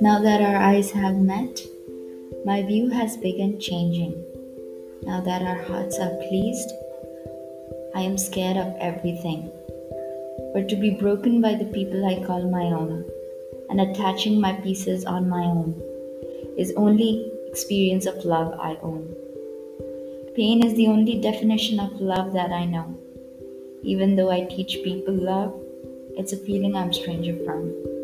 Now that our eyes have met, my view has begun changing. Now that our hearts are pleased, I am scared of everything. But to be broken by the people I call my own, and attaching my pieces on my own, is only experience of love I own. Pain is the only definition of love that I know. Even though I teach people love, it's a feeling I'm stranger from.